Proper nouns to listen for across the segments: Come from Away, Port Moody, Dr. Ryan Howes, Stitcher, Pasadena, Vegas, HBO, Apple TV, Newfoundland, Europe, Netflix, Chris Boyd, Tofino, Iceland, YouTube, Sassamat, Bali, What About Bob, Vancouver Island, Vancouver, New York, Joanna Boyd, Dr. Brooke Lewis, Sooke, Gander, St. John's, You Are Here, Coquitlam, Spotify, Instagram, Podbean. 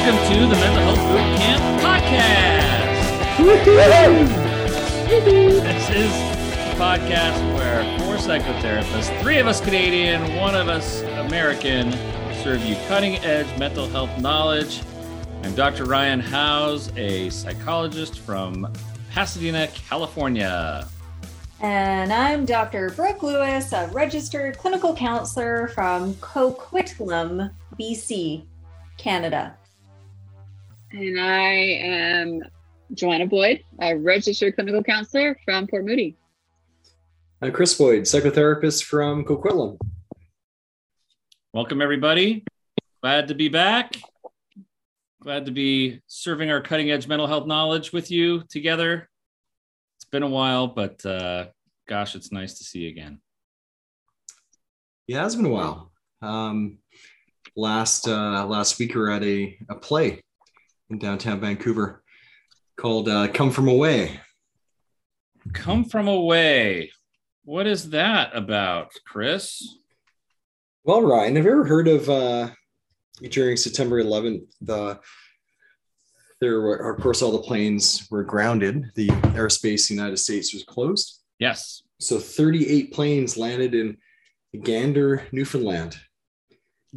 Welcome to the Mental Health Boot Camp Podcast. Woo-hoo! This is a podcast where four psychotherapists, three of us Canadian, one of us American, serve you cutting-edge mental health knowledge. I'm Dr. Ryan Howes, a psychologist from Pasadena, California. And I'm Dr. Brooke Lewis, a registered clinical counselor from Coquitlam, BC, Canada. And I am Joanna Boyd, a registered clinical counselor from Port Moody. I'm Chris Boyd, psychotherapist from Coquitlam. Welcome, everybody. Glad to be back. Glad to be serving our cutting-edge mental health knowledge with you together. It's been a while, but gosh, it's nice to see you again. Yeah, it's been a while. Last week, we were at a play in downtown Vancouver called Come From Away. Come From Away. What is that about, Chris? Well, Ryan, have you ever heard of during September 11th, there were, of course, all the planes were grounded. The airspace in the United States was closed. Yes. So 38 planes landed in Gander, Newfoundland.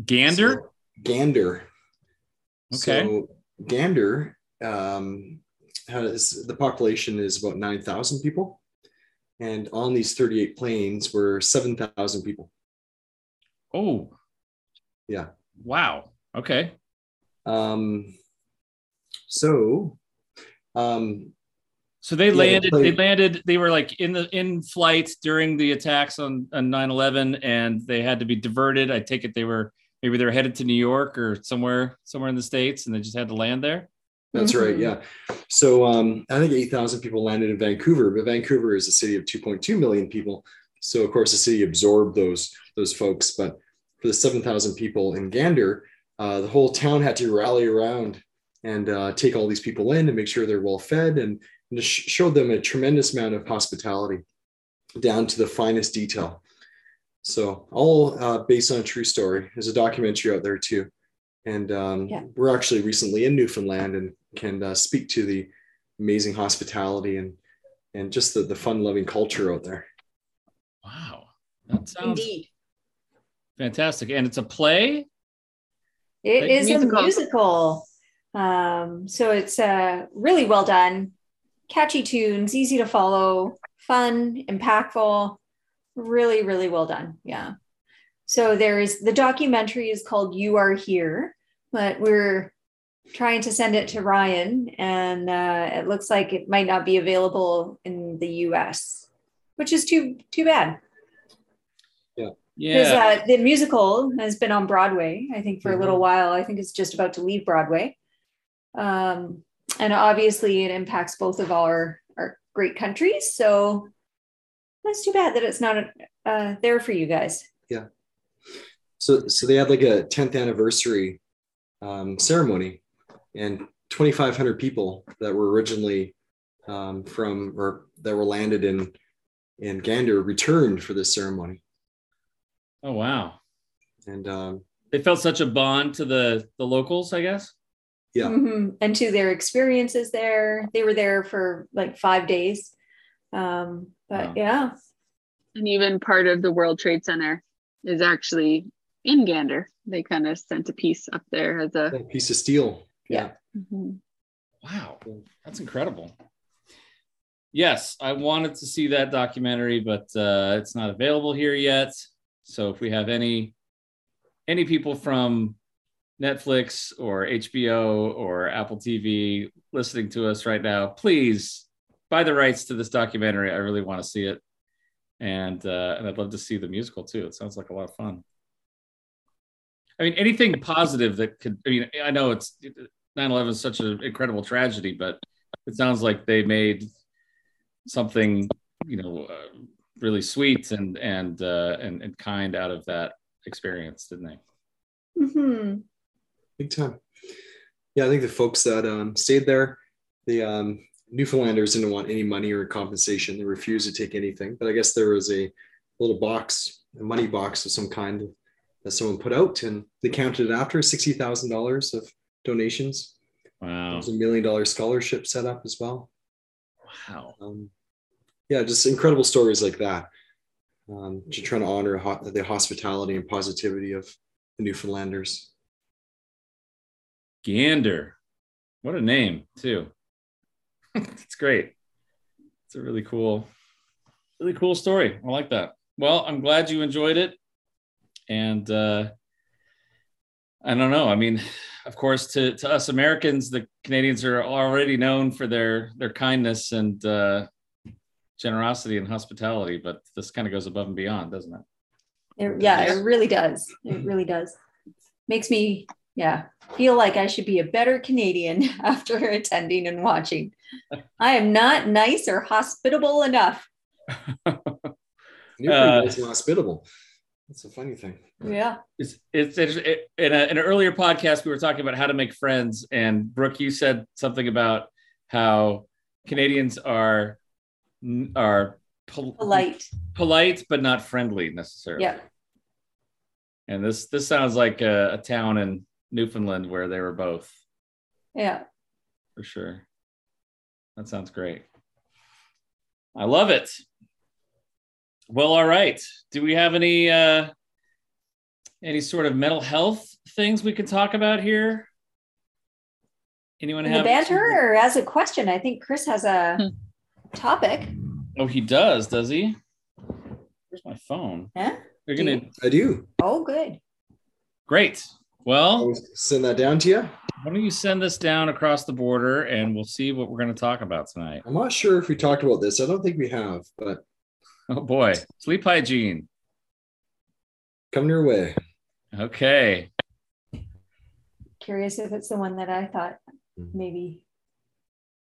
Gander? Gander. Okay. So Gander, the population is about 9,000 people. And on these 38 planes were 7,000 people. Oh. Yeah. Wow. Okay. So they landed. Yeah, they were like in flight during the attacks on 9/11, and they had to be diverted. I take it they were headed to New York or somewhere in the States, and they just had to land there. That's right. Yeah. So I think 8,000 people landed in Vancouver, but Vancouver is a city of 2.2 million people. So of course the city absorbed those folks, but for the 7,000 people in Gander, the whole town had to rally around and take all these people in and make sure they're well fed, and just showed them a tremendous amount of hospitality down to the finest detail. So all based on a true story. There's a documentary out there too. And We're actually recently in Newfoundland and can speak to the amazing hospitality and just the fun-loving culture out there. Wow. That sounds... Indeed. Fantastic. And it's a play? It is a musical. So it's really well done. Catchy tunes, easy to follow, fun, impactful, really, really well done. Yeah. So the documentary is called You Are Here, but we're trying to send it to Ryan, and it looks like it might not be available in the US, which is too bad. Yeah, because the musical has been on Broadway, I think, for a little while. I think it's just about to leave Broadway. And obviously it impacts both of our great countries. So that's too bad that it's not there for you guys. Yeah. So they had like a 10th anniversary ceremony, and 2,500 people that were originally that were landed in Gander returned for this ceremony. Oh, wow. And they felt such a bond to the locals, I guess. Yeah. Mm-hmm. And to their experiences there. They were there for like 5 days. Yeah. And even part of the World Trade Center is actually in Gander. They kind of sent a piece up there as a piece of steel. Yeah. Mm-hmm. Wow. That's incredible. Yes. I wanted to see that documentary, but it's not available here yet. So if we have any people from Netflix or HBO or Apple TV listening to us right now, please buy the rights to this documentary. I really want to see it. And I'd love to see the musical too. It sounds like a lot of fun. I mean, anything positive I know it's 9/11 is such an incredible tragedy, but it sounds like they made something, really sweet and kind out of that experience, didn't they? Mm-hmm. Big time. Yeah, I think the folks that stayed there, the Newfoundlanders didn't want any money or compensation. They refused to take anything. But I guess there was a little box, a money box of some kind that someone put out, and they counted it after $60,000 of donations. Wow. There was a $1 million scholarship set up as well. Wow. Yeah, just incredible stories like that. Just trying to honor the hospitality and positivity of the Newfoundlanders. Gander. What a name, too. It's great. It's a really cool story. I like that. Well, I'm glad you enjoyed it. And I don't know. I mean, of course, to us Americans, the Canadians are already known for their kindness and generosity and hospitality, but this kind of goes above and beyond, doesn't it? It really does. It really does. Makes me, feel like I should be a better Canadian after attending and watching. I am not nice or hospitable enough. You're pretty nice and hospitable. That's a funny thing. Yeah. It's in an earlier podcast, we were talking about how to make friends. And Brooke, you said something about how Canadians are polite, but not friendly necessarily. Yeah. And this sounds like a town in Newfoundland where they were both. Yeah. For sure. That sounds great. I love it. Well, all right. Do we have any sort of mental health things we can talk about here? Anyone have banter or as a question? I think Chris has a topic. Oh, he does he? Where's my phone? Huh? I do. Oh, good. Great. Well, I'll send that down to you. Why don't you send this down across the border and we'll see what we're going to talk about tonight. I'm not sure if we talked about this. I don't think we have, but. Oh boy, sleep hygiene. Coming your way. Okay. Curious if it's the one that I thought maybe.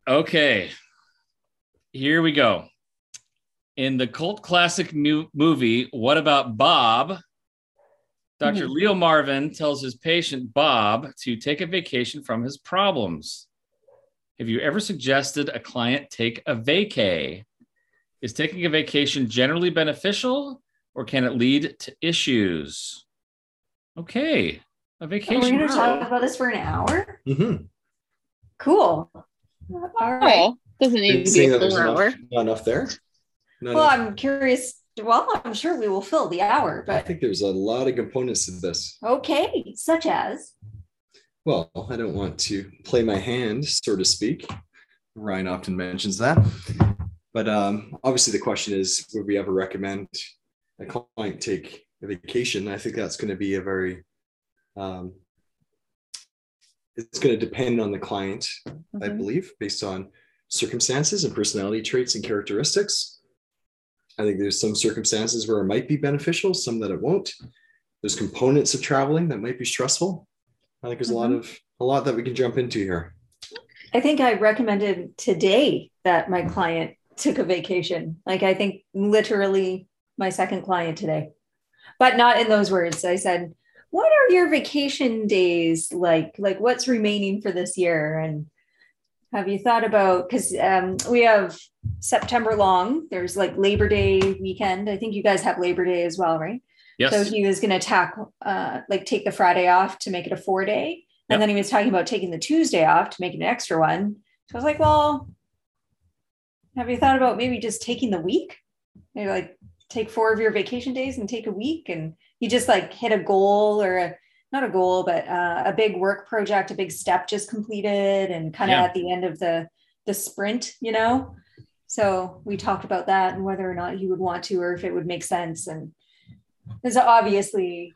Okay. Here we go. In the cult classic new movie, What About Bob? Dr. Leo Marvin tells his patient Bob to take a vacation from his problems. Have you ever suggested a client take a vacay? Is taking a vacation generally beneficial, or can it lead to issues? Okay, a vacation. We're going to talk about this for an hour? Mm-hmm. Cool. All right. Doesn't need to be a full hour. Not enough there. I'm curious. Well, I'm sure we will fill the hour. But I think there's a lot of components to this. Okay, such as? Well, I don't want to play my hand, so to speak. Ryan often mentions that. But obviously the question is, would we ever recommend a client take a vacation? I think that's going to be a very, it's going to depend on the client, I believe, based on circumstances and personality traits and characteristics. I think there's some circumstances where it might be beneficial, some that it won't. There's components of traveling that might be stressful. I think there's a lot that we can jump into here. I think I recommended today that my client took a vacation. Like I think literally my second client today, but not in those words. I said, what are your vacation days like? Like what's remaining for this year? And have you thought about, because we have September long, there's like Labor Day weekend. I think you guys have Labor Day as well, right? Yes. So he was going to take the Friday off to make it a 4-day. And then he was talking about taking the Tuesday off to make it an extra one. So I was like, well, have you thought about maybe just taking the week? Maybe like take 4 of your vacation days and take a week. And he just like hit a goal but a big work project, a big step just completed and kind of at the end of the sprint, you know? So we talked about that and whether or not he would want to, or if it would make sense. And there's obviously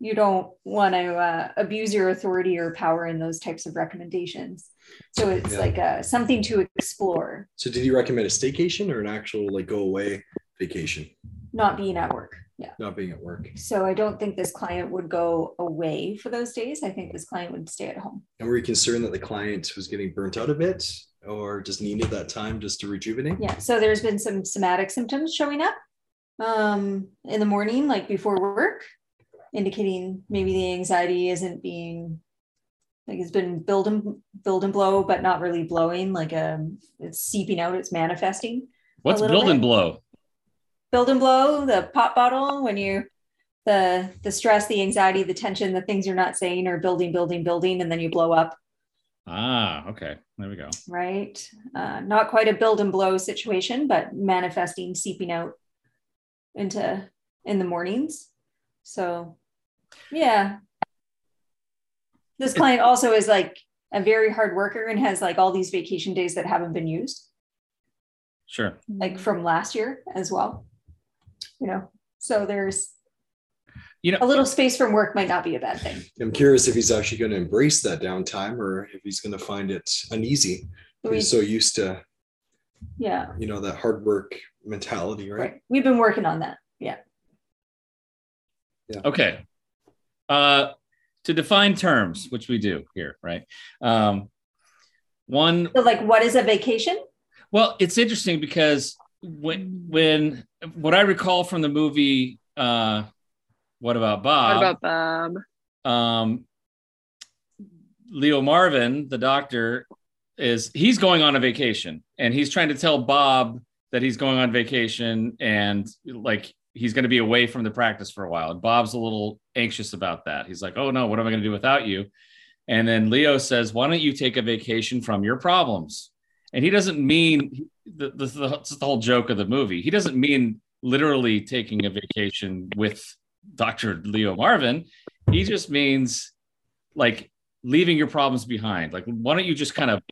you don't want to abuse your authority or power in those types of recommendations. So it's like something to explore. So did you recommend a staycation or an actual like go away vacation? Not being at work. Yeah. Not being at work. So I don't think this client would go away for those days. I think this client would stay at home. And were you concerned that the client was getting burnt out a bit or just needed that time just to rejuvenate? Yeah. So there's been some somatic symptoms showing up in the morning, like before work, indicating maybe the anxiety isn't being like it's been build and blow, but not really blowing, like it's seeping out, it's manifesting. What's build and blow? Build and blow, the pop bottle when you the stress, the anxiety, the tension, the things you're not saying are building, and then you blow up. Ah, okay. There we go. Right. Not quite a build and blow situation, but manifesting, seeping out in the mornings. So yeah. This client also is like a very hard worker and has like all these vacation days that haven't been used. Sure. Like from last year as well, you know, so there's, you know, a little space from work might not be a bad thing. I'm curious if he's actually going to embrace that downtime or if he's going to find it uneasy. He's so used to, yeah, you know, that hard work mentality, right? We've been working on that. Yeah. Okay. To define terms, which we do here, right? One. So like, what is a vacation? Well, it's interesting because when what I recall from the movie, What About Bob? What About Bob? Leo Marvin, the doctor, he's going on a vacation and he's trying to tell Bob that he's going on vacation and like he's going to be away from the practice for a while. And Bob's a little anxious about that. He's like, oh no, what am I going to do without you? And then Leo says, why don't you take a vacation from your problems? And he doesn't mean, that's the whole joke of the movie. He doesn't mean literally taking a vacation with Dr. Leo Marvin. He just means like leaving your problems behind. Like, why don't you just kind of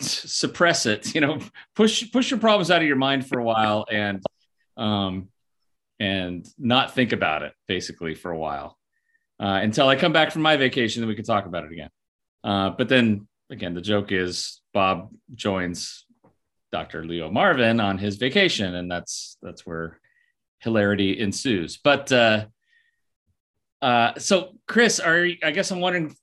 suppress it? You know, push your problems out of your mind for a while and not think about it basically for a while until I come back from my vacation. Then we can talk about it again. But then again, the joke is Bob joins Dr. Leo Marvin on his vacation, and that's where hilarity ensues. But so Chris, I guess I'm wondering,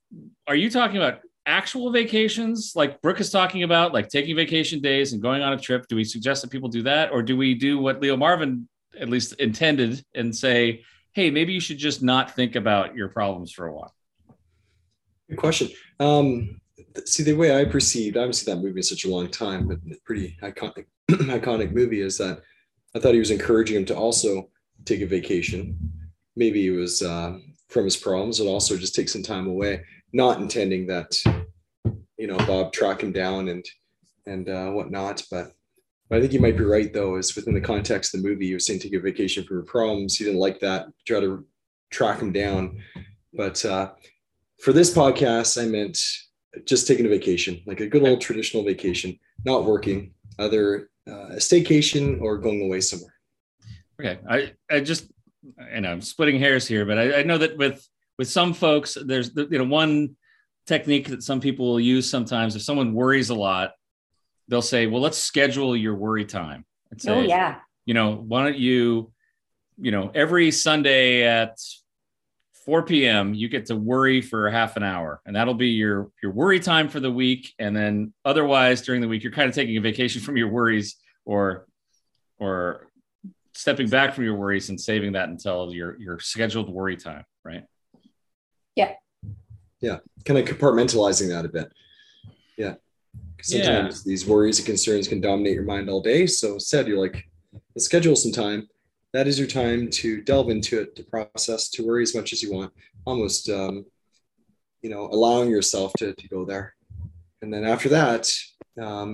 are you talking about actual vacations like Brooke is talking about, like taking vacation days and going on a trip? Do we suggest that people do that, or do we do what Leo Marvin at least intended and say, hey, maybe you should just not think about your problems for a while? Good question. See, the way I perceived, I haven't seen that movie in such a long time, but pretty iconic movie, is that I thought he was encouraging him to also take a vacation. Maybe it was from his problems, and also just take some time away, not intending that, you know, Bob track him down and whatnot. But I think you might be right, though, is within the context of the movie, he was saying take a vacation from your problems. He didn't like that, try to track him down. But for this podcast, I meant just taking a vacation, like a good old traditional vacation, not working, other a staycation or going away somewhere. Okay. I just, and I'm splitting hairs here, but I know that with some folks, there's, you know, one technique that some people will use sometimes. If someone worries a lot, they'll say, well, let's schedule your worry time. And say, you know, why don't you, you know, every Sunday at 4 p.m. you get to worry for half an hour, and that'll be your worry time for the week. And then otherwise during the week, you're kind of taking a vacation from your worries or stepping back from your worries and saving that until your scheduled worry time. Right. Yeah. Yeah. Kind of compartmentalizing that a bit. Yeah. Sometimes these worries and concerns can dominate your mind all day. So instead you're like, let's schedule some time. That is your time to delve into it, to process, to worry as much as you want, almost, you know, allowing yourself to go there. And then after that,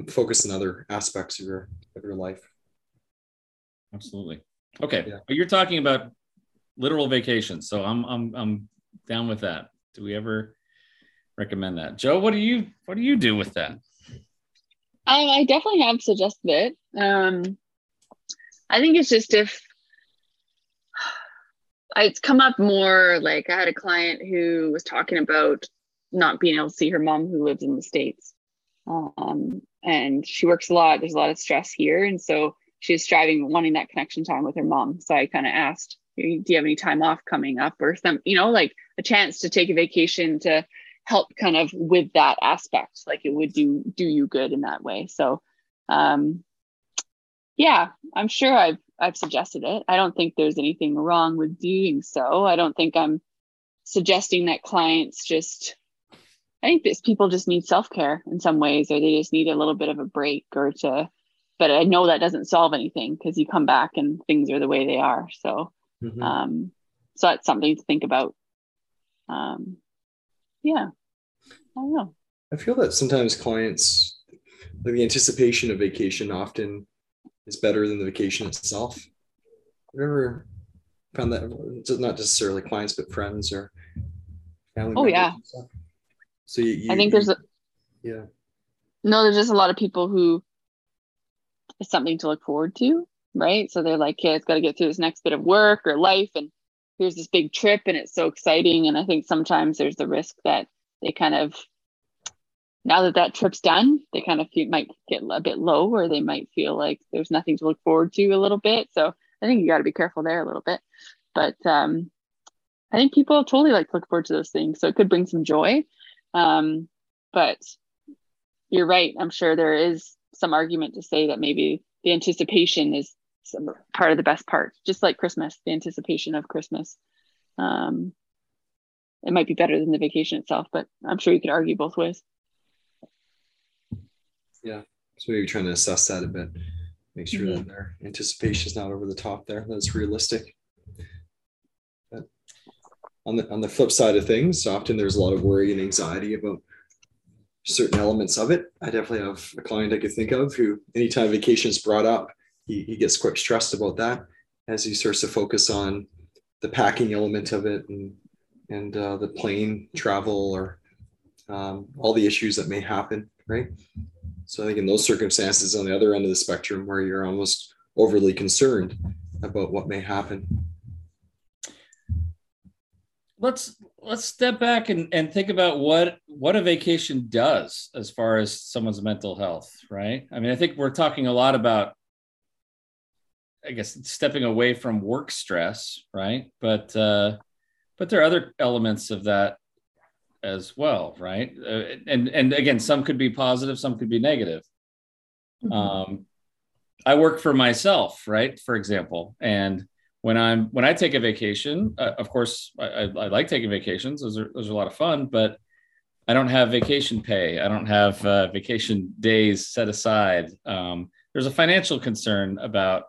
focus on other aspects of your life. Absolutely. Okay. Yeah. But you're talking about literal vacations. So I'm down with that. Do we ever recommend that? Joe, what do you do with that? I definitely have suggested it. I think it's just if, it's come up more, like I had a client who was talking about not being able to see her mom who lives in the States. And she works a lot. There's a lot of stress here. And so she's wanting that connection time with her mom. So I kind of asked, do you have any time off coming up or some, you know, like a chance to take a vacation to help kind of with that aspect, like it would do you good in that way. So, yeah, I'm sure I've suggested it. I don't think there's anything wrong with doing so. I don't think I'm suggesting that clients I think that people just need self-care in some ways, or they just need a little bit of a break but I know that doesn't solve anything because you come back and things are the way they are. So, So that's something to think about. Yeah, I don't know. I feel that sometimes clients, like the anticipation of vacation often is better than the vacation itself. I've ever found that, not necessarily clients, but friends or family. Oh, yeah. So I think there's yeah. No, there's just a lot of people who it's something to look forward to, right? So they're like, okay, it's got to get through this next bit of work or life, and here's this big trip, and it's so exciting. And I think sometimes there's the risk that they kind of, now that that trip's done, they kind of might get a bit low, or they might feel like there's nothing to look forward to a little bit. So I think you got to be careful there a little bit. But I think people totally like to look forward to those things. So it could bring some joy. But you're right. I'm sure there is some argument to say that maybe the anticipation is part of the best part, just like Christmas, the anticipation of Christmas. It might be better than the vacation itself, but I'm sure you could argue both ways. Yeah. So maybe trying to assess that a bit, make sure that their anticipation is not over the top there. That's realistic. But on the flip side of things, often there's a lot of worry and anxiety about certain elements of it. I definitely have a client I could think of who, anytime vacation is brought up, he gets quite stressed about that as he starts to focus on the packing element of it and the plane travel or all the issues that may happen, right? So I think in those circumstances, on the other end of the spectrum, where you're almost overly concerned about what may happen. Let's step back and think about what a vacation does as far as someone's mental health, right? I mean, I think we're talking a lot about, I guess, stepping away from work stress, right? But there are other elements of that as well, right? And again, some could be positive, some could be negative. I work for myself, right? For example, and when I take a vacation, of course, I like taking vacations. Those are a lot of fun, but I don't have vacation pay. I don't have vacation days set aside. There's a financial concern about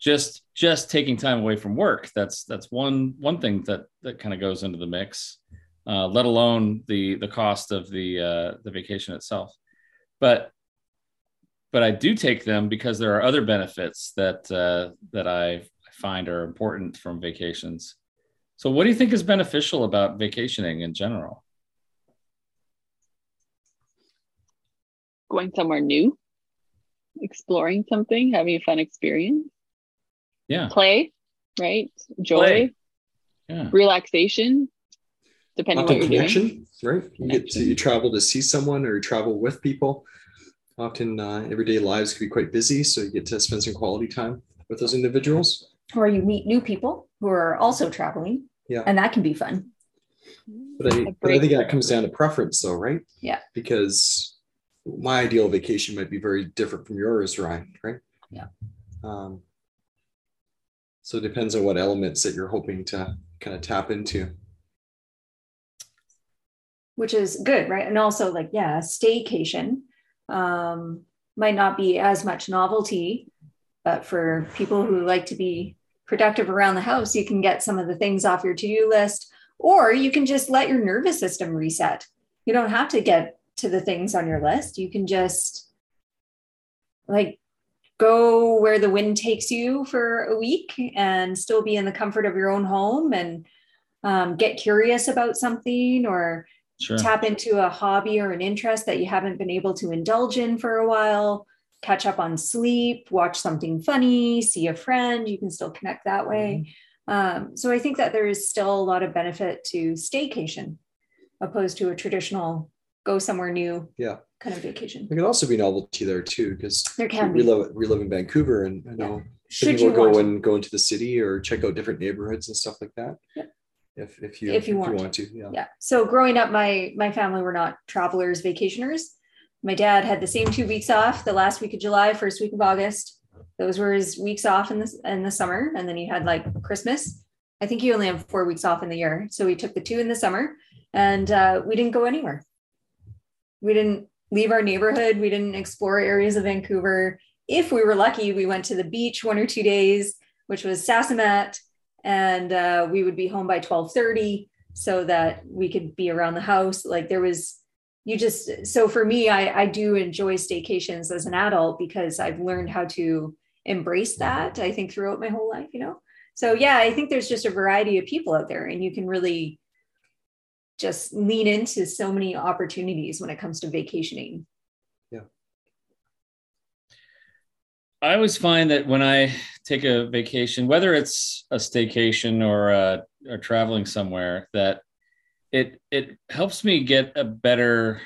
just taking time away from work. That's one thing that kind of goes into the mix, let alone the cost of the vacation itself. But I do take them because there are other benefits that I find are important from vacations. So what do you think is beneficial about vacationing in general? Going somewhere new, exploring something, having a fun experience. Yeah. Play, right? Joy, yeah. Relaxation, depending on what you're doing. Right? You travel to see someone or travel with people. Often everyday lives can be quite busy, so you get to spend some quality time with those individuals. Or you meet new people who are also traveling, yeah, and that can be fun. But I think that comes down to preference, though, right? Yeah. Because my ideal vacation might be very different from yours, Ryan, right? Yeah. So it depends on what elements that you're hoping to kind of tap into. Which is good, right? And also like, yeah, a staycation might not be as much novelty, but for people who like to be productive around the house, you can get some of the things off your to-do list, or you can just let your nervous system reset. You don't have to get to the things on your list. You can just like go where the wind takes you for a week and still be in the comfort of your own home and get curious about something, or sure, tap into a hobby or an interest that you haven't been able to indulge in for a while, catch up on sleep, watch something funny, see a friend. You can still connect that way. So I think that there is still a lot of benefit to staycation opposed to a traditional go somewhere new, yeah, kind of vacation. There could also be novelty there too, because we live in Vancouver, and I know people go into the city or check out different neighborhoods and stuff like that. Yeah. If you want to. Yeah. Yeah. So growing up, my family were not travelers, vacationers. My dad had the same 2 weeks off, the last week of July, first week of August. Those were his weeks off in the summer. And then you had like Christmas. I think you only have 4 weeks off in the year. So we took the 2 in the summer, and we didn't go anywhere. We didn't leave our neighborhood. We didn't explore areas of Vancouver. If we were lucky, we went to the beach 1 or 2 days, which was Sassamat and we would be home by 12:30 so that we could be around the house. Like there was, you just, so for me, I do enjoy staycations as an adult because I've learned how to embrace that, I think, throughout my whole life, you know? So yeah, I think there's just a variety of people out there and you can really just lean into so many opportunities when it comes to vacationing. Yeah. I always find that when I take a vacation, whether it's a staycation or traveling somewhere, that it helps me get a better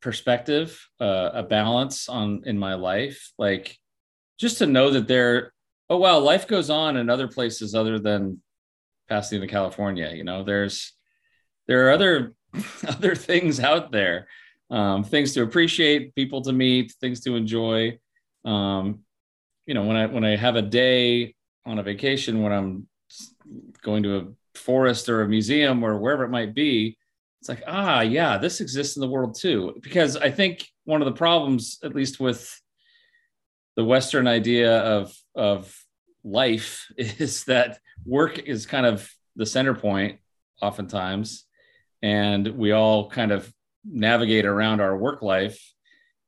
perspective, a balance in my life. Like just to know that oh, wow, life goes on in other places other than Pasadena, California. You know, there are other things out there, things to appreciate, people to meet, things to enjoy. You know, when I have a day on a vacation, when I'm going to a forest or a museum or wherever it might be, it's like, yeah, this exists in the world too. Because I think one of the problems, at least with the Western idea of life, is that work is kind of the center point oftentimes. And we all kind of navigate around our work life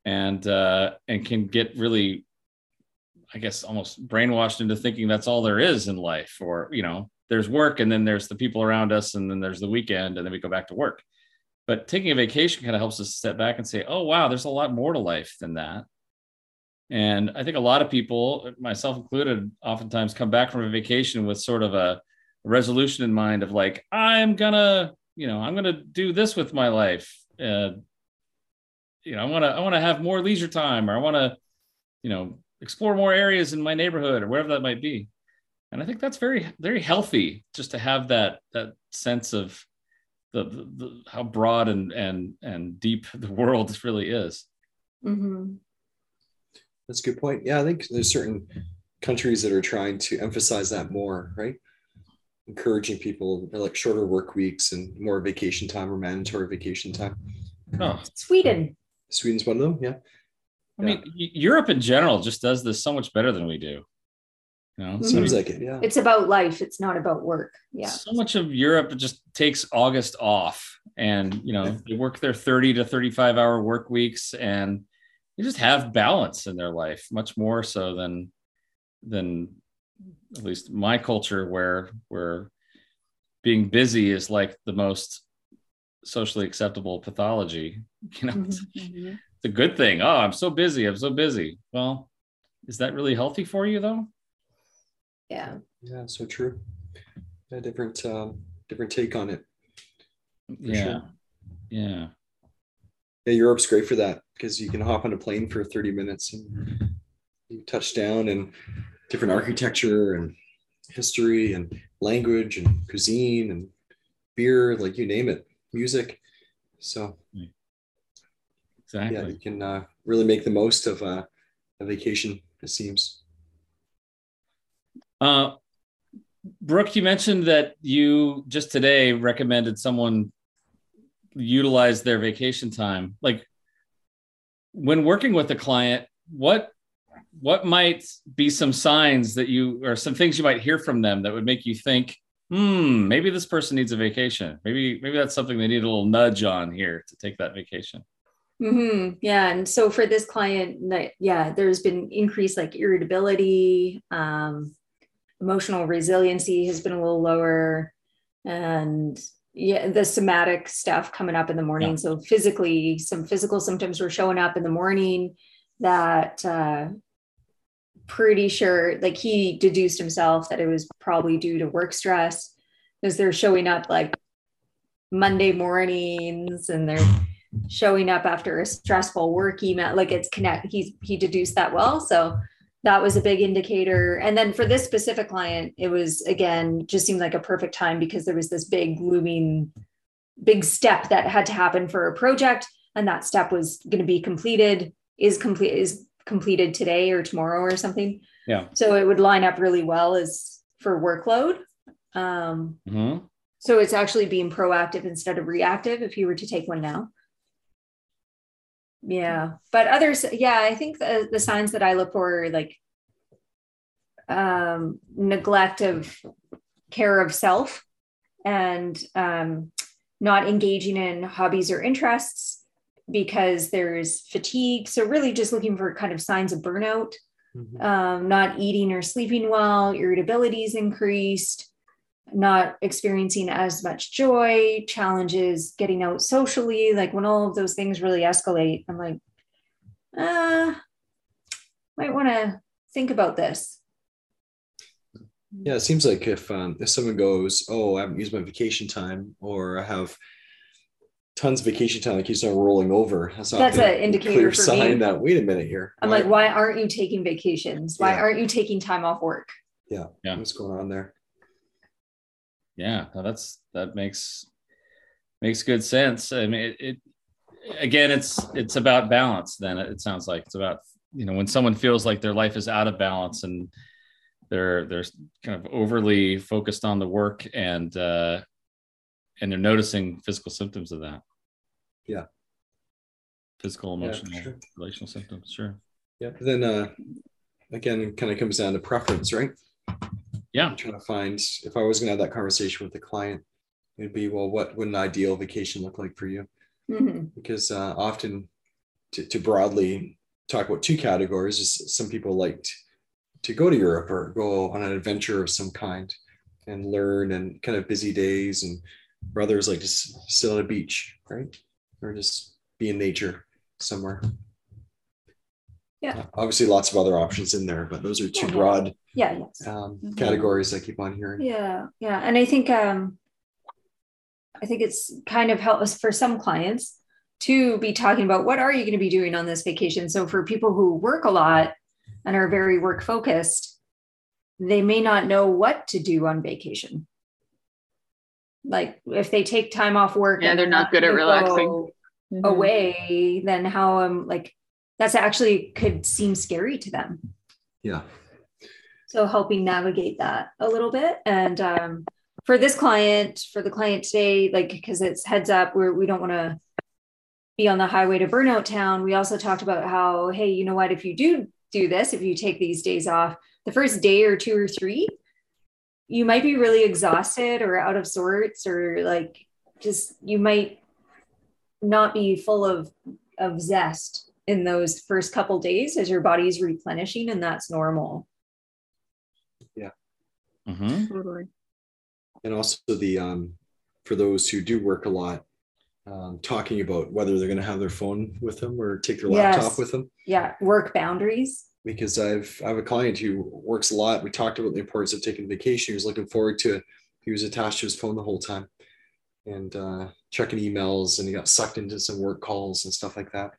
and can get really, I guess, almost brainwashed into thinking that's all there is in life, or, you know, there's work and then there's the people around us and then there's the weekend and then we go back to work. But taking a vacation kind of helps us step back and say, oh, wow, there's a lot more to life than that. And I think a lot of people, myself included, oftentimes come back from a vacation with sort of a resolution in mind of like, I'm gonna do this with my life. You know, I want to have more leisure time, or I want to, you know, explore more areas in my neighborhood or wherever that might be. And I think that's very, very healthy, just to have that sense of the how broad and deep the world really is. Mm-hmm. That's a good point. Yeah, I think there's certain countries that are trying to emphasize that more, right? Encouraging people, like, shorter work weeks and more vacation time or mandatory vacation time. Oh. Sweden's one of them. Yeah. I mean, Europe in general just does this so much better than we do. You know, mm-hmm. Seems like it. Yeah. It's about life. It's not about work. Yeah. So much of Europe just takes August off, and, you know, they work their 30 to 35 hour work weeks, and they just have balance in their life, much more so than at least my culture, where being busy is like the most socially acceptable pathology. You know, mm-hmm. It's a good thing. Oh, I'm so busy. Well, is that really healthy for you though? Yeah, so true. A different take on it. Yeah. Sure. Yeah, Europe's great for that, because you can hop on a plane for 30 minutes and you touch down, and different architecture and history and language and cuisine and beer, like, you name it, music. So exactly. Yeah, you can really make the most of a vacation, it seems. Brooke, you mentioned that you just today recommended someone utilize their vacation time. Like, when working with a client, what might be some signs that some things you might hear from them that would make you think, maybe this person needs a vacation. Maybe that's something they need a little nudge on here to take that vacation. Mm-hmm. Yeah. And so for this client, there's been increased, like, irritability, emotional resiliency has been a little lower, and the somatic stuff coming up in the morning. Yeah. So physically, some physical symptoms were showing up in the morning that, pretty sure, like, he deduced himself that it was probably due to work stress, because they're showing up like Monday mornings, and they're showing up after a stressful work email. Like, it's he deduced that. Well, so that was a big indicator. And then for this specific client, it was, again, just seemed like a perfect time, because there was this big looming, big step that had to happen for a project. And that step was going to be completed today or tomorrow or something. Yeah. So it would line up really well as for workload. Mm-hmm. So it's actually being proactive instead of reactive if you were to take one now. Yeah. But others, I think the signs that I look for are like neglect of care of self and not engaging in hobbies or interests because there's fatigue. So really just looking for kind of signs of burnout, mm-hmm. Not eating or sleeping well, irritability's increased, not experiencing as much joy, challenges getting out socially. Like when all of those things really escalate, I'm like, might want to think about this. Yeah, it seems like if someone goes, oh, I haven't used my vacation time, or I have tons of vacation time, like you start rolling over. That's an indicator, clear for sign me. That wait a minute here. I'm like, why aren't you taking vacations? Why aren't you taking time off work? Yeah, what's going on there? Yeah, no, that makes good sense. I mean, it again, it's about balance. Then it sounds like it's about, you know, when someone feels like their life is out of balance and they're kind of overly focused on the work and they're noticing physical symptoms of that. Yeah. Physical, emotional, sure. Relational symptoms. Sure. Yeah. Then again, it kind of comes down to preference, right? Yeah. I'm trying to find, if I was going to have that conversation with a client, it'd be, well, what would an ideal vacation look like for you? Mm-hmm. Because often to broadly talk about two categories is some people liked to go to Europe or go on an adventure of some kind and learn and kind of busy days, and brothers like just sit on a beach, right? Or just be in nature somewhere. Yeah. Obviously lots of other options in there, but those are two broad categories I keep on hearing. Yeah. Yeah. And I think it's kind of helped us for some clients to be talking about what are you going to be doing on this vacation? So for people who work a lot and are very work focused, they may not know what to do on vacation. Like if they take time off work, and they're not good at relaxing away, mm-hmm. then how like that's actually could seem scary to them. Yeah. So helping navigate that a little bit. And for this client, for the client today, like, because it's heads up, we don't want to be on the highway to burnout town. We also talked about how, hey, you know what, if you do this, if you take these days off, the first day or two or three, you might be really exhausted or out of sorts, or like just, you might not be full of zest in those first couple days as your body's replenishing, and that's normal. Yeah. Mm-hmm. Totally. And also the, for those who do work a lot, talking about whether they're going to have their phone with them or take their laptop with them. Yeah. Work boundaries. Because I have a client who works a lot. We talked about the importance of taking vacation. He was looking forward to it. He was attached to his phone the whole time and checking emails, and he got sucked into some work calls and stuff like that.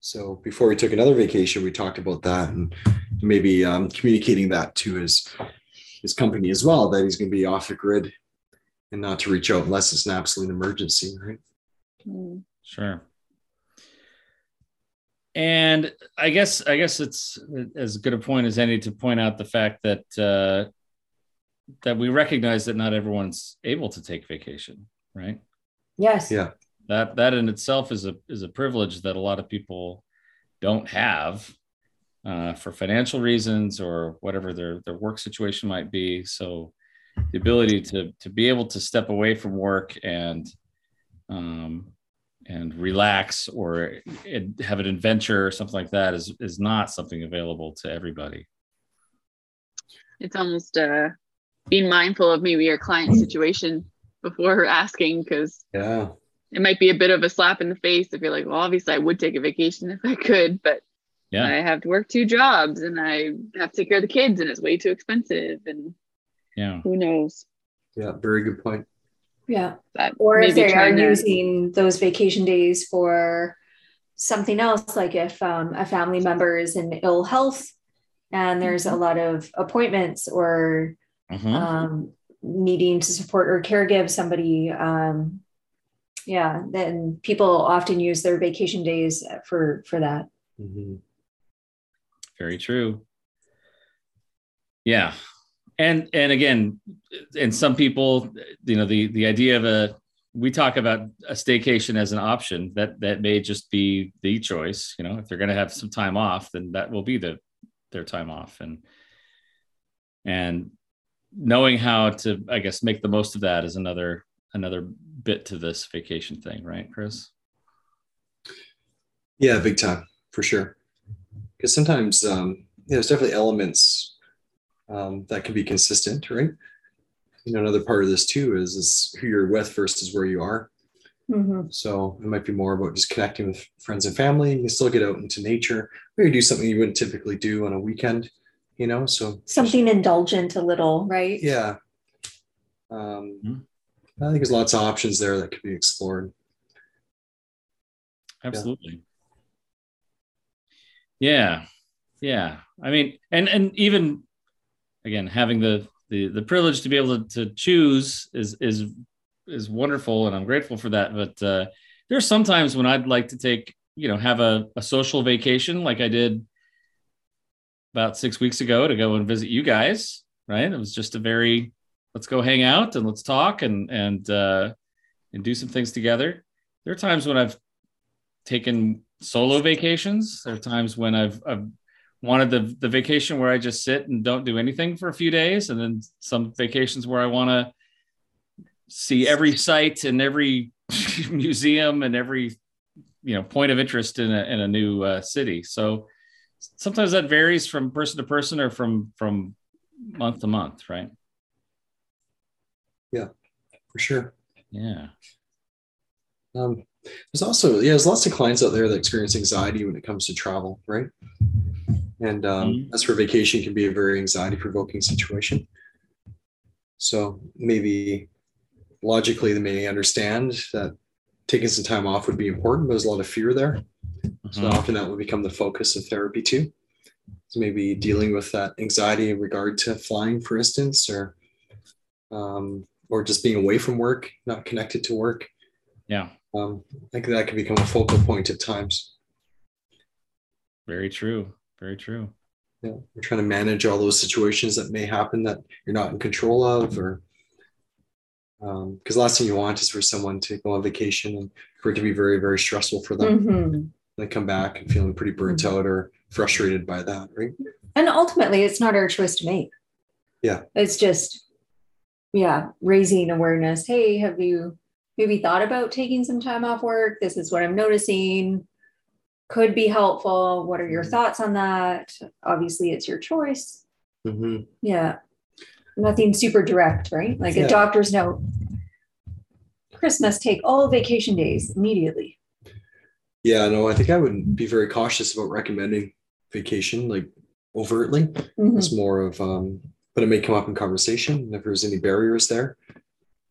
So before we took another vacation, we talked about that and maybe communicating that to his company as well, that he's going to be off the grid and not to reach out unless it's an absolute emergency, right? Mm. Sure. And I guess it's as good a point as any to point out the fact that that we recognize that not everyone's able to take vacation, right? Yes. Yeah. That in itself is a privilege that a lot of people don't have for financial reasons or whatever their work situation might be. So the ability to be able to step away from work and relax or have an adventure or something like that is not something available to everybody. It's almost being mindful of maybe your client's situation before asking, because it might be a bit of a slap in the face if you're like, well, obviously I would take a vacation if I could, but I have to work 2 jobs and I have to take care of the kids and it's way too expensive and who knows. Yeah, very good point. Yeah. Or if they are using those vacation days for something else, like if a family member is in ill health and there's a lot of appointments or needing to support or caregive somebody, then people often use their vacation days for that. Mm-hmm. Very true. Yeah. And again, and some people, you know, the idea of we talk about a staycation as an option that may just be the choice. You know, if they're going to have some time off, then that will be their time off. And And knowing how to, I guess, make the most of that is another bit to this vacation thing, right, Chris? Yeah, big time, for sure. Because sometimes, there's definitely elements that can be consistent, right? You know, another part of this too is who you're with versus where you are. Mm-hmm. So it might be more about just connecting with friends and family. You can still get out into nature, or you do something you wouldn't typically do on a weekend, you know, so something indulgent a little, right? Yeah. I think there's lots of options there that could be explored. Absolutely. Yeah. I mean, and even again, having the privilege to be able to choose is wonderful, and I'm grateful for that. But there's sometimes when I'd like to take, you know, have a social vacation, like I did about 6 weeks ago to go and visit you guys. Right? It was just a very let's go hang out and let's talk and do some things together. There are times when I've taken solo vacations. There are times when I've wanted the vacation where I just sit and don't do anything for a few days, and then some vacations where I want to see every site and every museum and every, you know, point of interest in a new city. So sometimes that varies from person to person or from month to month, right? Yeah, for sure. Yeah. There's also, there's lots of clients out there that experience anxiety when it comes to travel, right? And that's where vacation can be a very anxiety-provoking situation. So maybe logically they may understand that taking some time off would be important, but there's a lot of fear there. So often that will become the focus of therapy too. So maybe dealing with that anxiety in regard to flying, for instance, or just being away from work, not connected to work. Yeah. I think that can become a focal point at times. Very true. Yeah, we're trying to manage all those situations that may happen that you're not in control of, or because last thing you want is for someone to go on vacation and for it to be very, very stressful for them. Mm-hmm. They come back and feeling pretty burnt out or frustrated by that, right? And ultimately, it's not our choice to make. Yeah, it's just raising awareness. Hey, have you maybe thought about taking some time off work? This is what I'm noticing. Could be helpful. What are your thoughts on that? Obviously, it's your choice. Mm-hmm. Yeah. Nothing super direct, right? Like a doctor's note. Chris must take all vacation days immediately. Yeah, no, I think I would be very cautious about recommending vacation, like overtly. Mm-hmm. It's more of, but it may come up in conversation. If there's any barriers there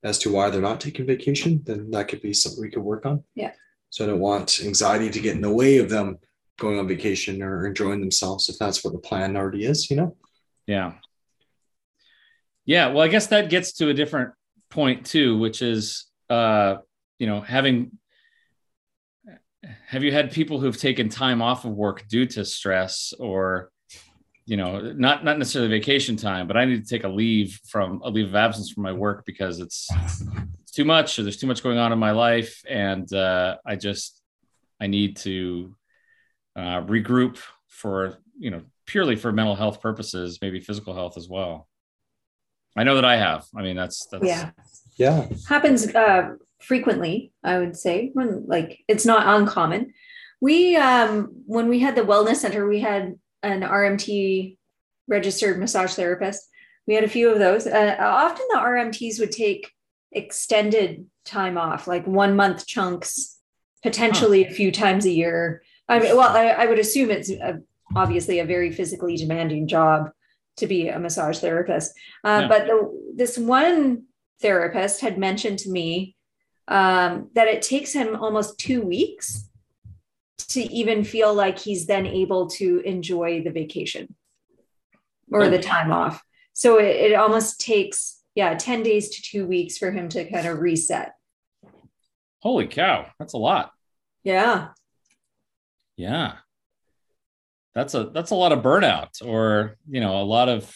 as to why they're not taking vacation, then that could be something we could work on. Yeah. So I don't want anxiety to get in the way of them going on vacation or enjoying themselves if that's what the plan already is, you know? Yeah. Yeah. Well, I guess that gets to a different point too, which is, you know, have you had people who've taken time off of work due to stress or, you know, not necessarily vacation time, but I need to take a leave of absence from my work because it's too much, or there's too much going on in my life. And I need to regroup for, you know, purely for mental health purposes, maybe physical health as well. I know that I have. I mean, that's yeah. Happens frequently, I would say, when it's not uncommon. We, when we had the wellness center, we had an RMT registered massage therapist. We had a few of those. Often the RMTs would take extended time off, like 1 month chunks, potentially a few times a year. I mean, I would assume it's obviously a very physically demanding job to be a massage therapist. But this one therapist had mentioned to me that it takes him almost 2 weeks to even feel like he's then able to enjoy the vacation or the time off. So it almost takes 10 days to 2 weeks for him to kind of reset. Holy cow. That's a lot. Yeah. Yeah. That's a lot of burnout, or, you know, a lot of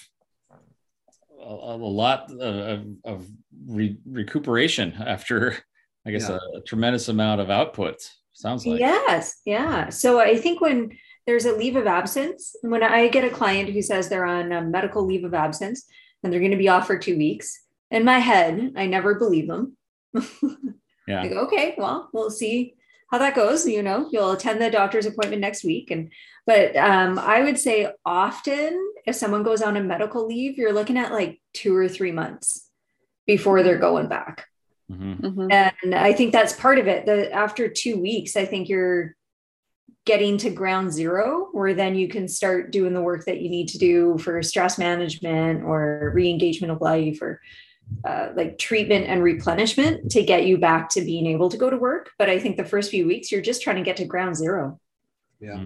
recuperation after, I guess, a tremendous amount of output. Sounds like. Yes. Yeah. So I think when there's a leave of absence. When I get a client who says they're on a medical leave of absence and they're going to be off for 2 weeks, in my head, I never believe them. Yeah. Like, okay, well, we'll see how that goes. You know, you'll attend the doctor's appointment next week. But I would say often if someone goes on a medical leave, you're looking at like 2 or 3 months before they're going back. Mm-hmm. Mm-hmm. And I think that's part of it. After 2 weeks, I think you're getting to ground zero, where then you can start doing the work that you need to do for stress management or re-engagement of life, or like treatment and replenishment to get you back to being able to go to work. But I think the first few weeks, you're just trying to get to ground zero. Yeah.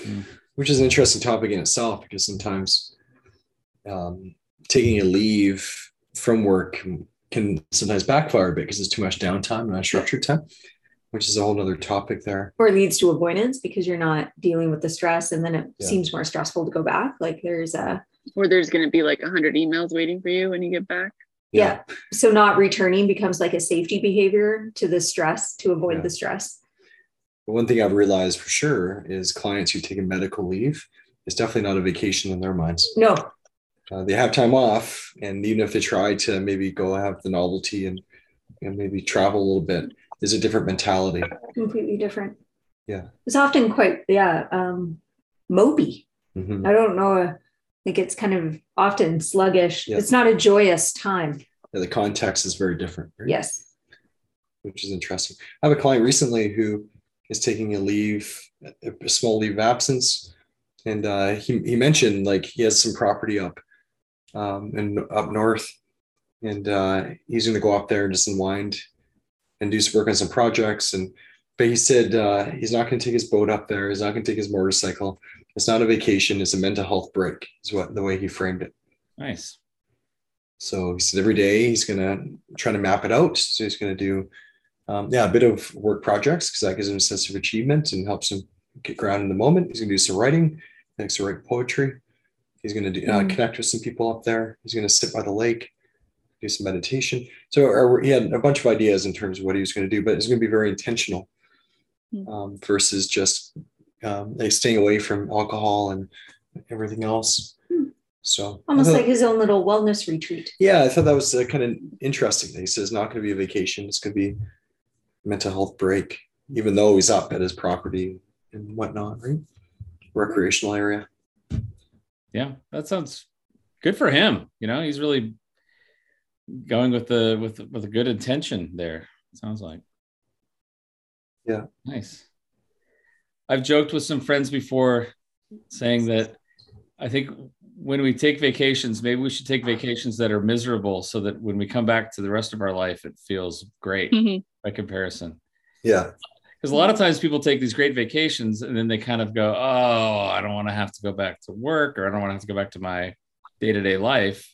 Mm-hmm. Which is an interesting topic in itself, because sometimes taking a leave from work can sometimes backfire a bit because there's too much downtime and unstructured time, which is a whole other topic there. Or leads to avoidance because you're not dealing with the stress, and then it seems more stressful to go back. Like there's going to be like 100 emails waiting for you when you get back. Yeah. So not returning becomes like a safety behavior to the stress, to avoid the stress. But one thing I've realized for sure is clients who take a medical leave, it's definitely not a vacation in their minds. No. They have time off, and even if they try to maybe go have the novelty and maybe travel a little bit, there's a different mentality. Completely different. Yeah. It's often quite, mopey. Mm-hmm. I don't know. I think it's kind of often sluggish. Yeah. It's not a joyous time. Yeah, the context is very different. Right? Yes. Which is interesting. I have a client recently who is taking a small leave of absence. And he mentioned like he has some property up north, and he's going to go up there and just unwind and do some work on some projects. But he said he's not going to take his boat up there. He's not going to take his motorcycle. It's not a vacation. It's a mental health break is the way he framed it. Nice. So he said every day he's going to try to map it out. So he's going to do a bit of work projects, because that gives him a sense of achievement and helps him get grounded in the moment. He's going to do some writing. He likes to write poetry. He's going to connect with some people up there. He's going to sit by the lake, do some meditation. So he had a bunch of ideas in terms of what he was going to do, but it's going to be very intentional versus just like staying away from alcohol and everything else. So almost like his own little wellness retreat. Yeah, I thought that was kind of interesting. He says it's not going to be a vacation. It's going to be a mental health break, even though he's up at his property and whatnot, right? Recreational area. Yeah, that sounds good for him. You know, he's really going with a good intention there, it sounds like. Yeah. Nice. I've joked with some friends before saying that I think when we take vacations, maybe we should take vacations that are miserable so that when we come back to the rest of our life, it feels great by comparison. Yeah. Because a lot of times people take these great vacations and then they kind of go, oh, I don't want to have to go back to work, or I don't want to have to go back to my day-to-day life,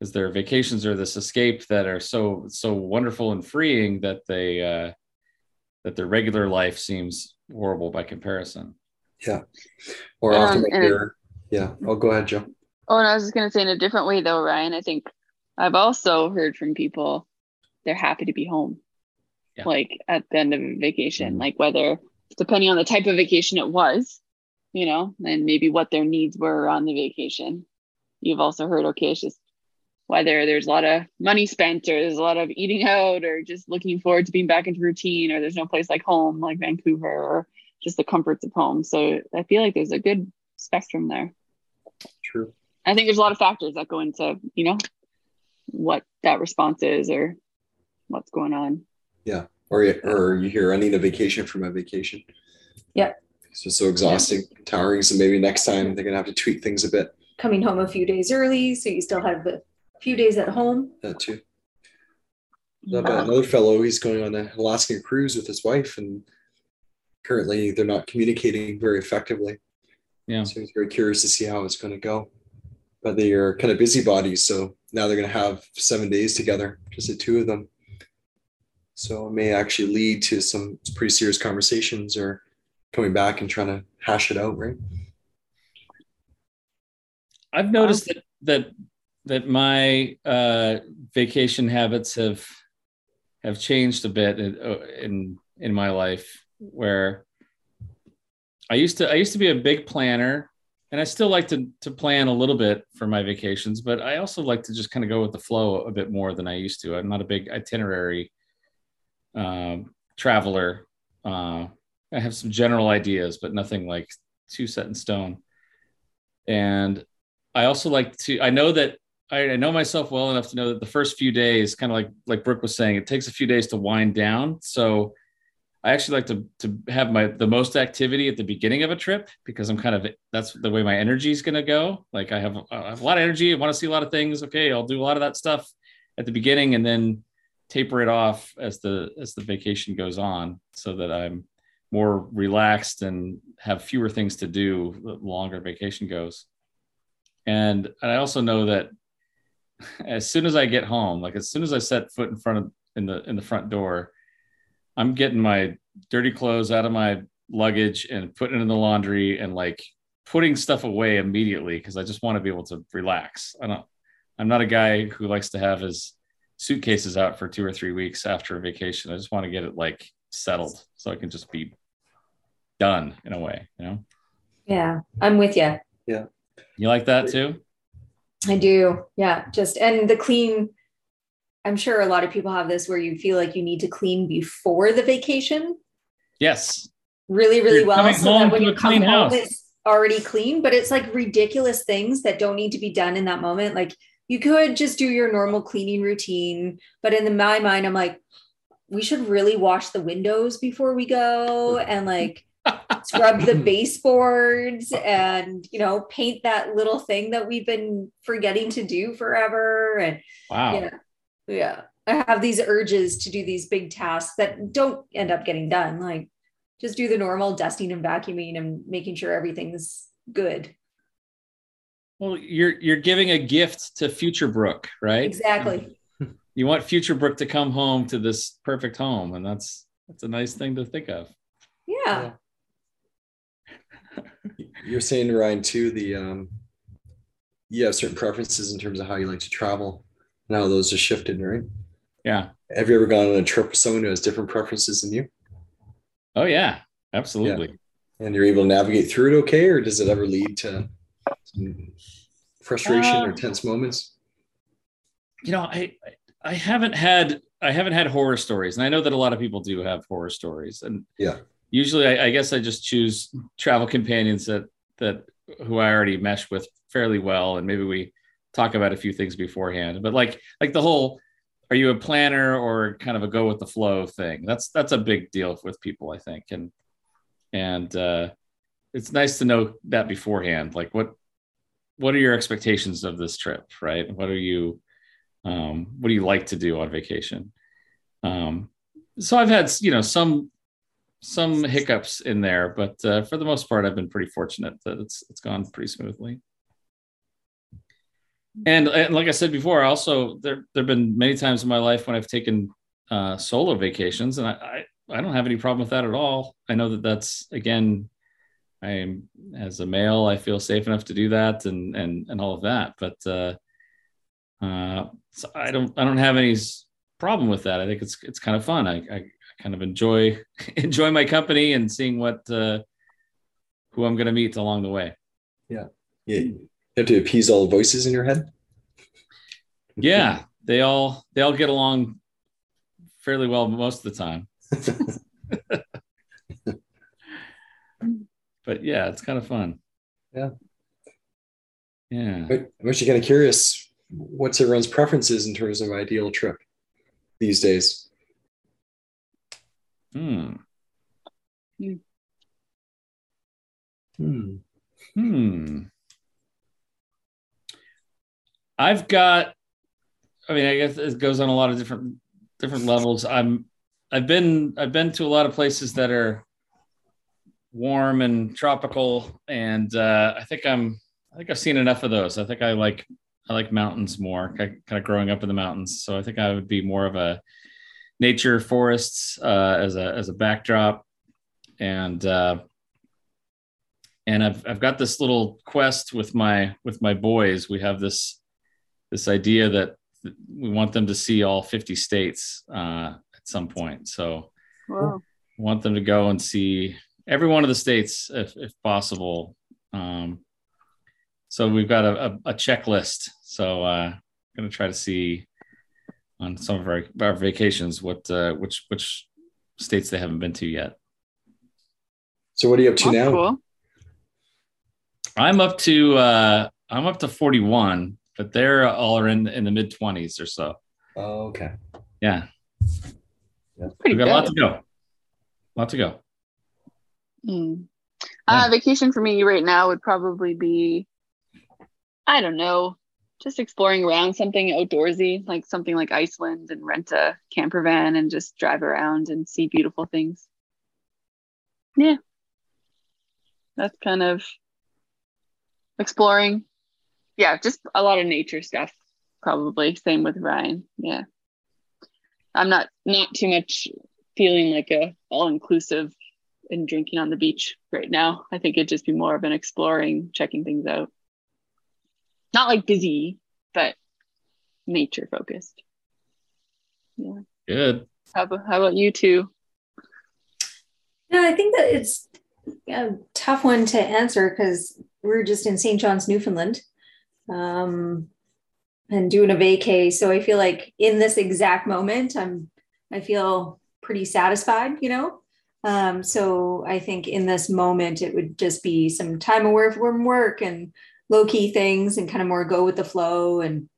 because their vacations are this escape that are so wonderful and freeing that they that their regular life seems horrible by comparison. Yeah. Or often yeah. Oh, go ahead, Joe. Oh, and I was just going to say, in a different way though, Ryan, I think I've also heard from people they're happy to be home. Yeah. Like at the end of a vacation, like whether, depending on the type of vacation it was, you know, and maybe what their needs were on the vacation. You've also heard, okay, it's just whether there's a lot of money spent, or there's a lot of eating out, or just looking forward to being back into routine, or there's no place like home, like Vancouver, or just the comforts of home. So I feel like there's a good spectrum there. True. I think there's a lot of factors that go into, you know, what that response is or what's going on. Yeah. Or you hear, I need a vacation from my vacation. Yeah. So exhausting, tiring. So maybe next time they're going to have to tweak things a bit. Coming home a few days early, so you still have a few days at home. That too. Another fellow, he's going on an Alaskan cruise with his wife, and currently they're not communicating very effectively. Yeah. So he's very curious to see how it's going to go. But they are kind of busybodies, so now they're going to have 7 days together, just the two of them. So it may actually lead to some pretty serious conversations, or coming back and trying to hash it out, right? I've noticed that my vacation habits have changed a bit in my life, where I used to be a big planner, and I still like to plan a little bit for my vacations, but I also like to just kind of go with the flow a bit more than I used to. I'm not a big itinerary traveler. I have some general ideas, but nothing like too set in stone. And I also like to, I know that I know myself well enough to know that the first few days, kind of like Brooke was saying, it takes a few days to wind down. So I actually like to have the most activity at the beginning of a trip, because I'm kind of, that's the way my energy is going to go. Like I have a lot of energy. I want to see a lot of things. Okay. I'll do a lot of that stuff at the beginning and then taper it off as the vacation goes on, so that I'm more relaxed and have fewer things to do the longer vacation goes. And I also know that as soon as I get home, like as soon as I set foot in the front door, I'm getting my dirty clothes out of my luggage and putting it in the laundry and like putting stuff away immediately, because I just want to be able to relax. I'm not a guy who likes to have his suitcases out for 2 or 3 weeks after a vacation. I just want to get it like settled so I can just be done in a way, you know? Yeah, I'm with you. Yeah. You like that too? I do. Yeah. And the clean, I'm sure a lot of people have this where you feel like you need to clean before the vacation. Yes. Really, really well. So that when you come home, it's already clean, but it's like ridiculous things that don't need to be done in that moment. Like you could just do your normal cleaning routine, but in my mind, I'm like, we should really wash the windows before we go and like scrub the baseboards and, you know, paint that little thing that we've been forgetting to do forever. And wow. Yeah. I have these urges to do these big tasks that don't end up getting done. Like just do the normal dusting and vacuuming and making sure everything's good. Well, you're giving a gift to future Brooke, right? Exactly. You want future Brooke to come home to this perfect home. And that's a nice thing to think of. Yeah. You're saying, Ryan, too, you have certain preferences in terms of how you like to travel and how those are shifted, right? Yeah. Have you ever gone on a trip with someone who has different preferences than you? Oh, yeah, absolutely. Yeah. And you're able to navigate through it okay, or does it ever lead to some frustration or tense moments? You know, I haven't had horror stories, and I know that a lot of people do have horror stories, and yeah. Usually I guess I just choose travel companions that who I already mesh with fairly well. And maybe we talk about a few things beforehand, but like the whole, are you a planner or kind of a go with the flow thing? That's a big deal with people, I think. And it's nice to know that beforehand, like what are your expectations of this trip, right? What do you like to do on vacation? So I've had, you know, some hiccups in there, but for the most part, I've been pretty fortunate that it's gone pretty smoothly. And like I said before, also there've been many times in my life when I've taken solo vacations, and I don't have any problem with that at all. I know that's again, as a male, I feel safe enough to do that and all of that, but so I don't have any problem with that. I think it's kind of fun. I kind of enjoy my company and seeing who I'm going to meet along the way. Yeah. You have to appease all the voices in your head. Yeah. They all get along fairly well most of the time, but yeah, it's kind of fun. Yeah. I'm actually kind of curious. What's everyone's preferences in terms of ideal trip these days? I guess it goes on a lot of different levels. I've been to a lot of places that are warm and tropical, and I think I've seen enough of those. I think I like mountains more, kind of growing up in the mountains. So I think I would be more of a nature, forests as a backdrop, and I've got this little quest with my boys. We have this idea that we want them to see all 50 states at some point. So, wow. Want them to go and see every one of the states if possible. So we've got a checklist. So I'm going to try to see on some of our vacations what which states they haven't been to yet. So what are you up to now? Cool. I'm up to 41, but they're all in the mid 20s or so. Oh, okay. Yeah. That's pretty good. We've got a lot to go. Vacation for me right now would probably be, I don't know, just exploring around, something outdoorsy, like something like Iceland, and rent a camper van and just drive around and see beautiful things. Yeah. That's kind of exploring. Yeah, just a lot of nature stuff, probably. Same with Ryan. Yeah. I'm not too much feeling like a all-inclusive and drinking on the beach right now. I think it'd just be more of an exploring, checking things out. Not like busy, but nature focused. Yeah. Good. How about you two? No, I think that it's a tough one to answer because we're just in St. John's, Newfoundland, and doing a vacay. So I feel like in this exact moment, I feel pretty satisfied, you know? So I think in this moment, it would just be some time away from work and low-key things and kind of more go with the flow and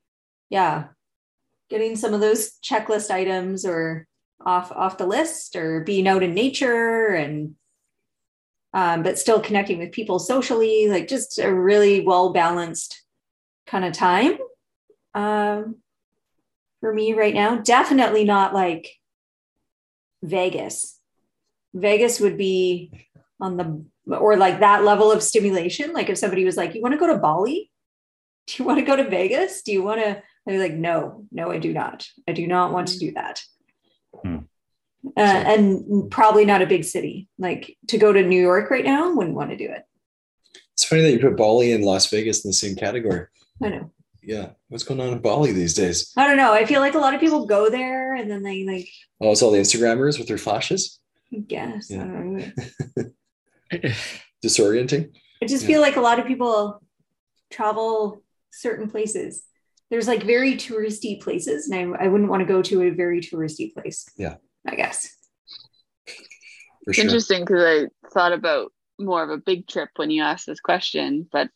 getting some of those checklist items or off the list, or being out in nature and but still connecting with people socially, like just a really well-balanced kind of time for me right now. Definitely not like Vegas. Vegas would be on the, or like that level of stimulation. Like if somebody was like, you want to go to Bali? Do you want to go to Vegas? Do you want to, I'd be like, no, I do not. I do not want to do that. And probably not a big city. Like to go to New York right now, wouldn't want to do it. It's funny that you put Bali and Las Vegas in the same category. I know. Yeah. What's going on in Bali these days? I don't know. I feel like a lot of people go there and then they like. Oh, it's all the Instagrammers with their flashes? I guess. Yeah. I don't know. Disorienting. I just feel like a lot of people travel certain places. There's like very touristy places, and I wouldn't want to go to a very touristy place. Yeah. I guess. For sure. Interesting, because I thought about more of a big trip when you asked this question, but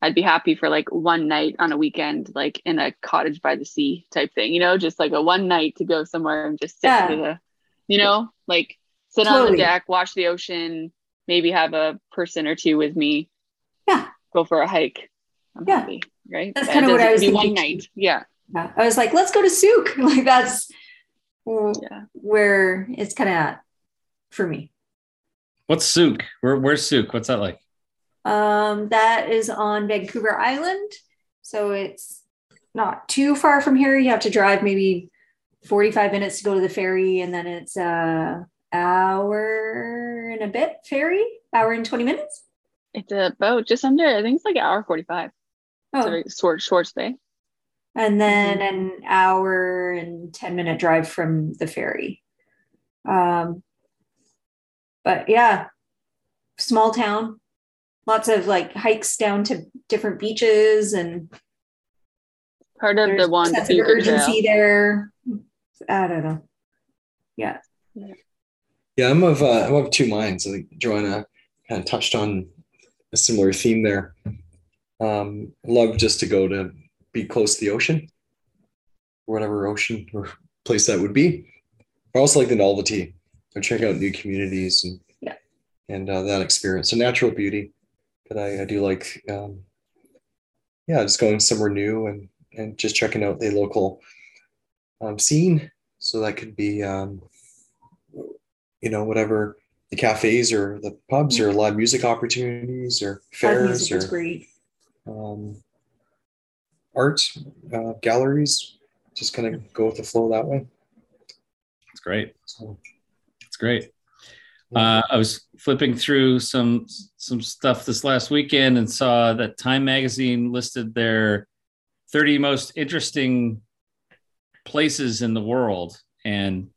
I'd be happy for like one night on a weekend, like in a cottage by the sea type thing, you know, just like a one night to go somewhere and just sit in the, you know, like sit on the deck, watch the ocean, maybe have a person or two with me. Yeah. Go for a hike. I'm happy, right? That's kind of what I was thinking. One night. Yeah. I was like, let's go to Sooke. Like that's where it's kind of at for me. What's Sooke? Where's Sooke? What's that like? That is on Vancouver Island, so it's not too far from here. You have to drive maybe 45 minutes to go to the ferry, and then it's hour and a bit ferry, hour and 20 minutes. It's about just under. I think it's like an hour 45. Oh, short stay. And then an hour and 10-minute drive from the ferry. But yeah, small town, lots of like hikes down to different beaches, and part of the one sense of urgency there. I don't know. Yeah. Yeah, I'm of two minds. I think Joanna kind of touched on a similar theme there. Love just to go to be close to the ocean, whatever ocean or place that would be. I also like the novelty of checking out new communities and that experience. So natural beauty, but I do like, just going somewhere new and just checking out the local scene. So that could be, whatever the cafes or the pubs or live music opportunities or fairs or great. Art galleries, just kind of go with the flow that way. It's great. I was flipping through some stuff this last weekend and saw that Time magazine listed their 30 most interesting places in the world, and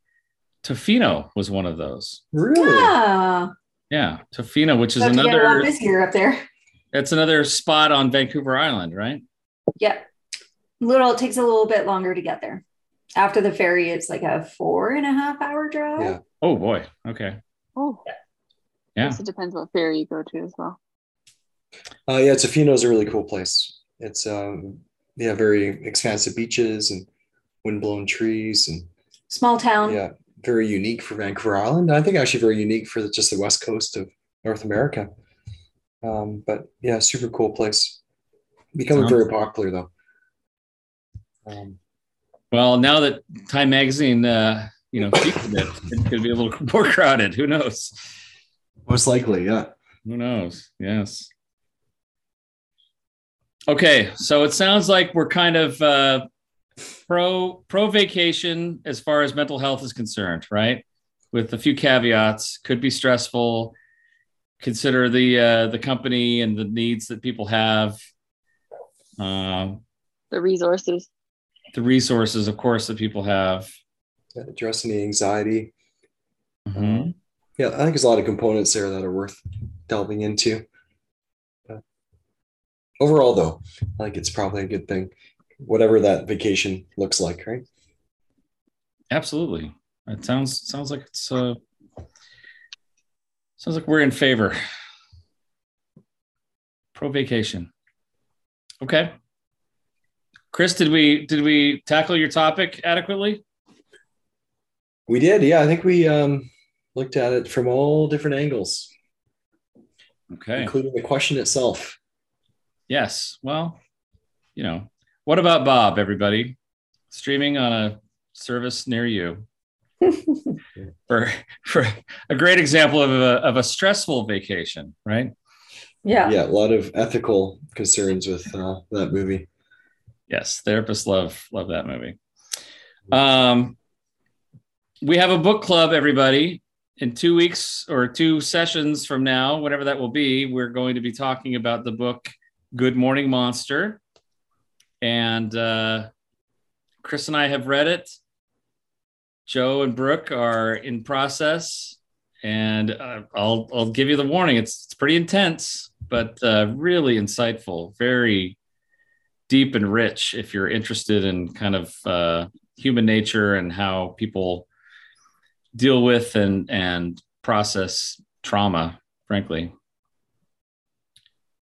Tofino was one of those. Really? Yeah. Yeah, Tofino, which is another busier up there. That's another spot on Vancouver Island, right? Yep. It takes a little bit longer to get there. After the ferry, it's like a 4.5 hour drive. Yeah. Oh boy. Okay. Oh. Yeah. I guess it depends what ferry you go to as well. Yeah, Tofino is a really cool place. It's very expansive beaches and windblown trees and small town. Yeah, very unique for Vancouver Island. I think actually very unique for just the west coast of North America. But yeah, super cool place. Becoming very popular though. Well, now that Time Magazine, features it, it's going to be a little more crowded. Who knows? Most likely, yeah. Who knows? Yes. Okay, so it sounds like we're kind of pro vacation as far as mental health is concerned, right? With a few caveats, could be stressful. Consider the company and the needs that people have. The resources, of course, that people have. Yeah, addressing the anxiety. Mm-hmm. Yeah, I think there's a lot of components there that are worth delving into. But overall, though, I think it's probably a good thing, whatever that vacation looks like, right? Absolutely. It sounds like it's sounds like we're in favor. Pro vacation. Okay. Chris, did we tackle your topic adequately? We did, yeah. I think we looked at it from all different angles. Okay. Including the question itself. Yes. Well, What About Bob, everybody? Streaming on a service near you. for a great example of a stressful vacation, right? Yeah. Yeah, a lot of ethical concerns with that movie. Yes, therapists love that movie. We have a book club, everybody. In 2 weeks or 2 sessions from now, whatever that will be, we're going to be talking about the book Good Morning Monster. And Chris and I have read it. Joe and Brooke are in process. And I'll give you the warning. It's pretty intense, but really insightful, very deep and rich if you're interested in kind of human nature and how people deal with and process trauma, frankly.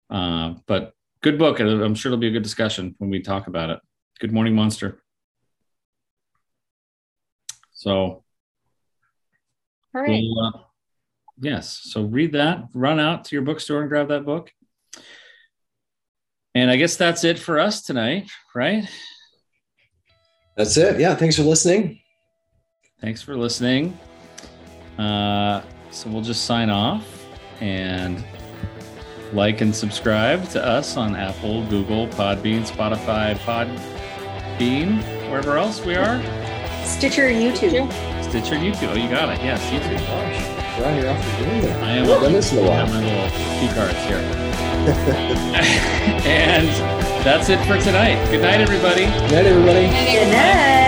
But good book, and I'm sure it'll be a good discussion when we talk about it. Good Morning Monster. So, all right. We'll, yes. So read that, run out to your bookstore and grab that book. And I guess that's it for us tonight, right? That's it. Yeah. Thanks for listening. So we'll just sign off and like and subscribe to us on Apple, Google, Podbean, Spotify, wherever else we are. Stitcher and YouTube. Oh, you got it. Yes, YouTube. Gosh, Ryan, you're off the game. I have my little key cards here. And that's it for tonight. Good night, everybody. Good night, everybody. Good night.